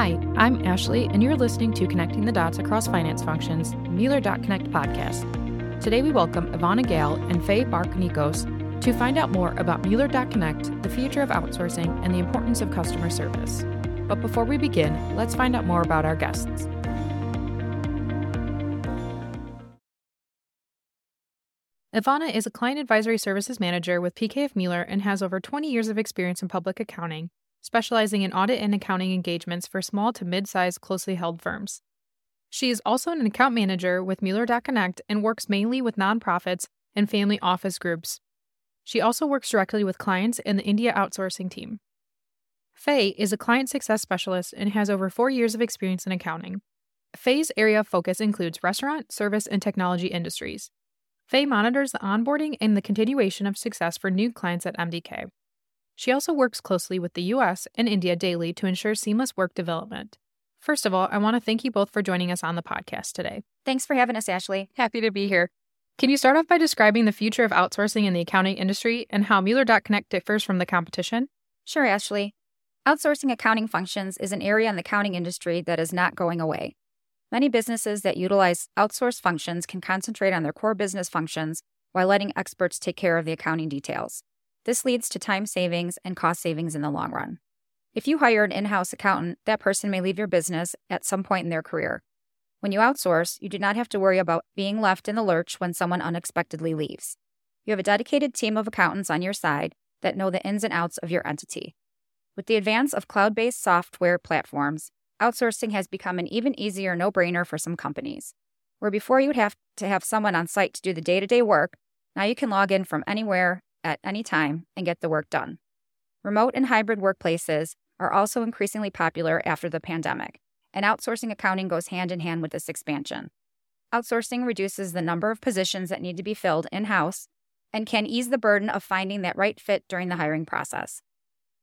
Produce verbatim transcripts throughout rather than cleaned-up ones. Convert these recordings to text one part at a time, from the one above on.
Hi, I'm Ashley, and you're listening to Connecting the Dots Across Finance Functions, Mueller dot Connect podcast. Today we welcome Ivona Gal and Fay Barkonikos to find out more about Mueller dot Connect, the future of outsourcing, and the importance of customer service. But before we begin, let's find out more about our guests. Ivona is a client advisory services manager with P K F Mueller and has over twenty years of experience in public accounting, specializing in audit and accounting engagements for small to mid-sized closely held firms. She is also an account manager with Mueller dot Connect and works mainly with nonprofits and family office groups. She also works directly with clients and the India outsourcing team. Fay is a client success specialist and has over four years of experience in accounting. Fay's area of focus includes restaurant, service, and technology industries. Fay monitors the onboarding and the continuation of success for new clients at M D K. She also works closely with the U S and India daily to ensure seamless work development. First of all, I want to thank you both for joining us on the podcast today. Thanks for having us, Ashley. Happy to be here. Can you start off by describing the future of outsourcing in the accounting industry and how Mueller dot Connect differs from the competition? Sure, Ashley. Outsourcing accounting functions is an area in the accounting industry that is not going away. Many businesses that utilize outsourced functions can concentrate on their core business functions while letting experts take care of the accounting details. This leads to time savings and cost savings in the long run. If you hire an in-house accountant, that person may leave your business at some point in their career. When you outsource, you do not have to worry about being left in the lurch when someone unexpectedly leaves. You have a dedicated team of accountants on your side that know the ins and outs of your entity. With the advance of cloud-based software platforms, outsourcing has become an even easier no-brainer for some companies. Where before you would have to have someone on site to do the day-to-day work, now you can log in from anywhere at any time and get the work done. Remote and hybrid workplaces are also increasingly popular after the pandemic, and outsourcing accounting goes hand-in-hand with this expansion. Outsourcing reduces the number of positions that need to be filled in-house and can ease the burden of finding that right fit during the hiring process.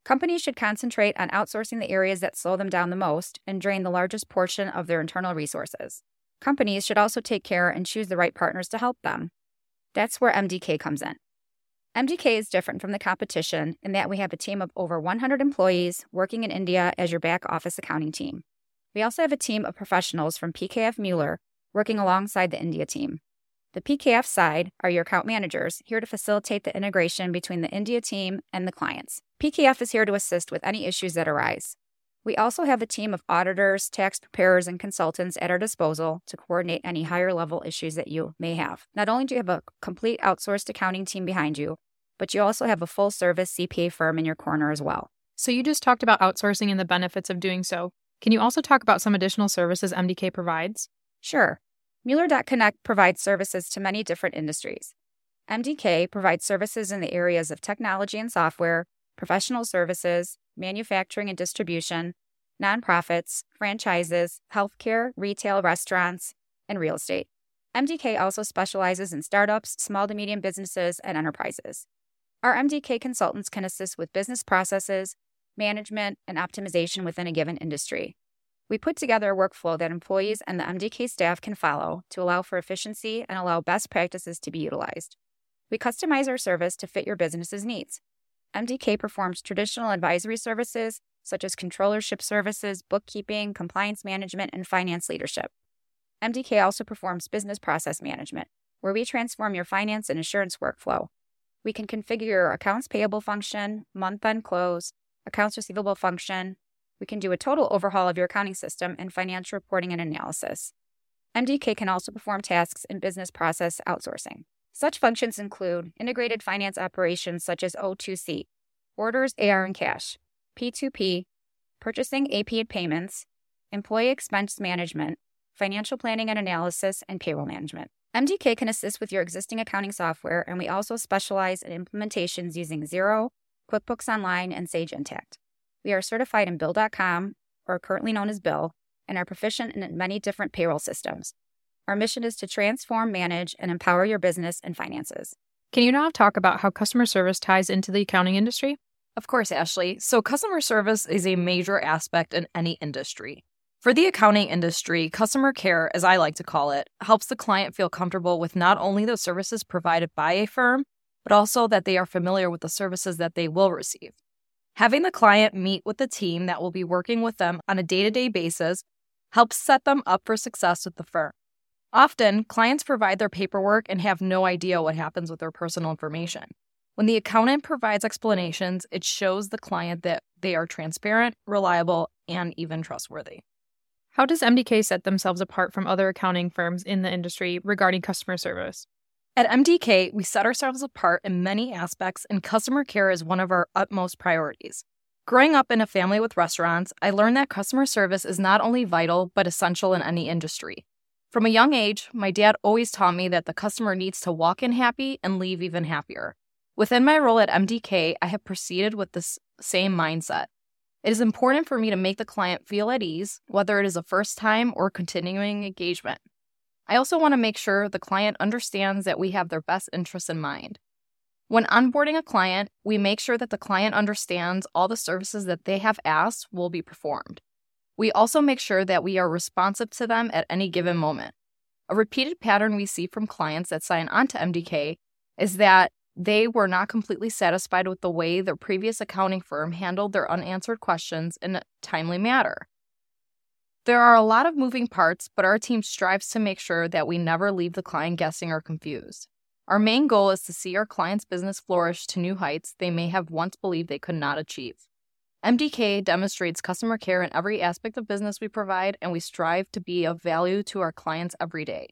Companies should concentrate on outsourcing the areas that slow them down the most and drain the largest portion of their internal resources. Companies should also take care and choose the right partners to help them. That's where M D K comes in. M D K is different from the competition in that we have a team of over one hundred employees working in India as your back office accounting team. We also have a team of professionals from P K F Mueller working alongside the India team. The P K F side are your account managers, here to facilitate the integration between the India team and the clients. P K F is here to assist with any issues that arise. We also have a team of auditors, tax preparers, and consultants at our disposal to coordinate any higher-level issues that you may have. Not only do you have a complete outsourced accounting team behind you, but you also have a full-service C P A firm in your corner as well. So you just talked about outsourcing and the benefits of doing so. Can you also talk about some additional services M D K provides? Sure. Mueller dot Connect provides services to many different industries. M D K provides services in the areas of technology and software, professional services, manufacturing and distribution, nonprofits, franchises, healthcare, retail, restaurants, and real estate. M D K also specializes in startups, small to medium businesses, and enterprises. Our M D K consultants can assist with business processes, management, and optimization within a given industry. We put together a workflow that employees and the M D K staff can follow to allow for efficiency and allow best practices to be utilized. We customize our service to fit your business's needs. M D K performs traditional advisory services such as controllership services, bookkeeping, compliance management, and finance leadership. M D K also performs business process management, where we transform your finance and assurance workflow. We can configure your accounts payable function, month-end close, accounts receivable function. We can do a total overhaul of your accounting system and financial reporting and analysis. M D K can also perform tasks in business process outsourcing. Such functions include integrated finance operations such as O two C, orders, A R and cash, P two P, purchasing, A P and payments, employee expense management, financial planning and analysis, and payroll management. M D K can assist with your existing accounting software, and we also specialize in implementations using Xero, QuickBooks Online, and Sage Intacct. We are certified in Bill dot com, or currently known as Bill, and are proficient in many different payroll systems. Our mission is to transform, manage, and empower your business and finances. Can you now talk about how customer service ties into the accounting industry? Of course, Ashley. So customer service is a major aspect in any industry. For the accounting industry, customer care, as I like to call it, helps the client feel comfortable with not only the services provided by a firm, but also that they are familiar with the services that they will receive. Having the client meet with the team that will be working with them on a day-to-day basis helps set them up for success with the firm. Often, clients provide their paperwork and have no idea what happens with their personal information. When the accountant provides explanations, it shows the client that they are transparent, reliable, and even trustworthy. How does M D K set themselves apart from other accounting firms in the industry regarding customer service? At M D K, we set ourselves apart in many aspects, and customer care is one of our utmost priorities. Growing up in a family with restaurants, I learned that customer service is not only vital, but essential in any industry. From a young age, my dad always taught me that the customer needs to walk in happy and leave even happier. Within my role at M D K, I have proceeded with this same mindset. It is important for me to make the client feel at ease, whether it is a first time or continuing engagement. I also want to make sure the client understands that we have their best interests in mind. When onboarding a client, we make sure that the client understands all the services that they have asked will be performed. We also make sure that we are responsive to them at any given moment. A repeated pattern we see from clients that sign on to M D K is that they were not completely satisfied with the way their previous accounting firm handled their unanswered questions in a timely manner. There are a lot of moving parts, but our team strives to make sure that we never leave the client guessing or confused. Our main goal is to see our client's business flourish to new heights they may have once believed they could not achieve. M D K demonstrates customer care in every aspect of business we provide, and we strive to be of value to our clients every day.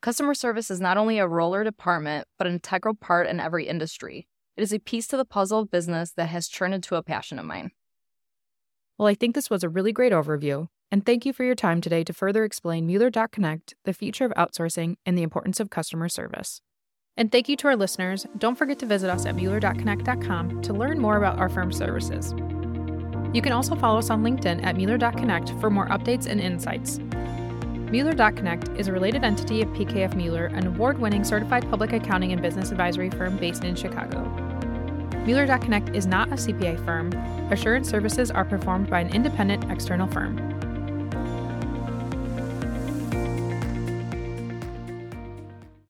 Customer service is not only a role or department, but an integral part in every industry. It is a piece to the puzzle of business that has turned into a passion of mine. Well, I think this was a really great overview, and thank you for your time today to further explain Mueller dot Konnect, the future of outsourcing, and the importance of customer service. And thank you to our listeners. Don't forget to visit us at Mueller dot Konnect dot com to learn more about our firm's services. You can also follow us on LinkedIn at Mueller dot Konnect for more updates and insights. Mueller dot Konnect is a related entity of P K F Mueller, an award-winning certified public accounting and business advisory firm based in Chicago. Mueller dot Konnect is not a C P A firm. Assurance services are performed by an independent external firm.